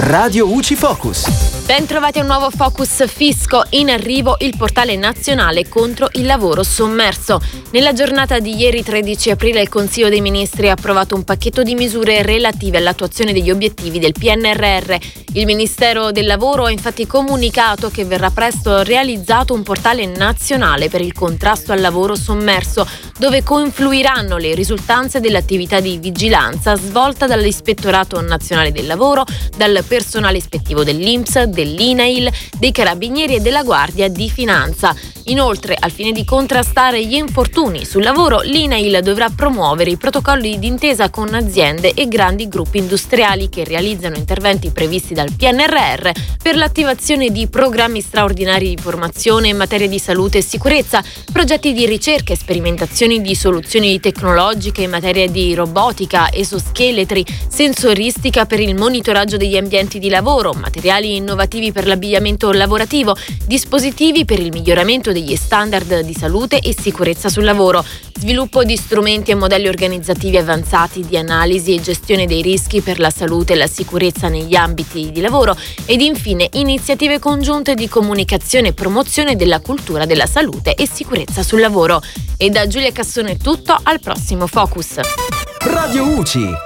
Radio UCI Focus. Bentrovati a un nuovo Focus Fisco. In arrivo il portale nazionale contro il lavoro sommerso. Nella giornata di ieri 13 aprile il Consiglio dei Ministri ha approvato un pacchetto di misure relative all'attuazione degli obiettivi del PNRR. Il Ministero del Lavoro ha infatti comunicato che verrà presto realizzato un portale nazionale per il contrasto al lavoro sommerso, dove confluiranno le risultanze dell'attività di vigilanza svolta dall'Ispettorato Nazionale del Lavoro, dal personale ispettivo dell'INPS, dell'INAIL, dei Carabinieri e della Guardia di Finanza. Inoltre, al fine di contrastare gli infortuni sul lavoro, l'INAIL dovrà promuovere i protocolli d'intesa con aziende e grandi gruppi industriali che realizzano interventi previsti dal PNRR per l'attivazione di programmi straordinari di formazione in materia di salute e sicurezza, progetti di ricerca e sperimentazioni di soluzioni tecnologiche in materia di robotica, esoscheletri, sensoristica per il monitoraggio degli ambienti di lavoro, materiali innovativi per l'abbigliamento lavorativo, dispositivi per il miglioramento degli standard di salute e sicurezza sul lavoro, sviluppo di strumenti e modelli organizzativi avanzati di analisi e gestione dei rischi per la salute e la sicurezza negli ambiti di lavoro ed infine iniziative congiunte di comunicazione e promozione della cultura della salute e sicurezza sul lavoro. E da Giulia Cassone è tutto, al prossimo Focus. Radio UCI.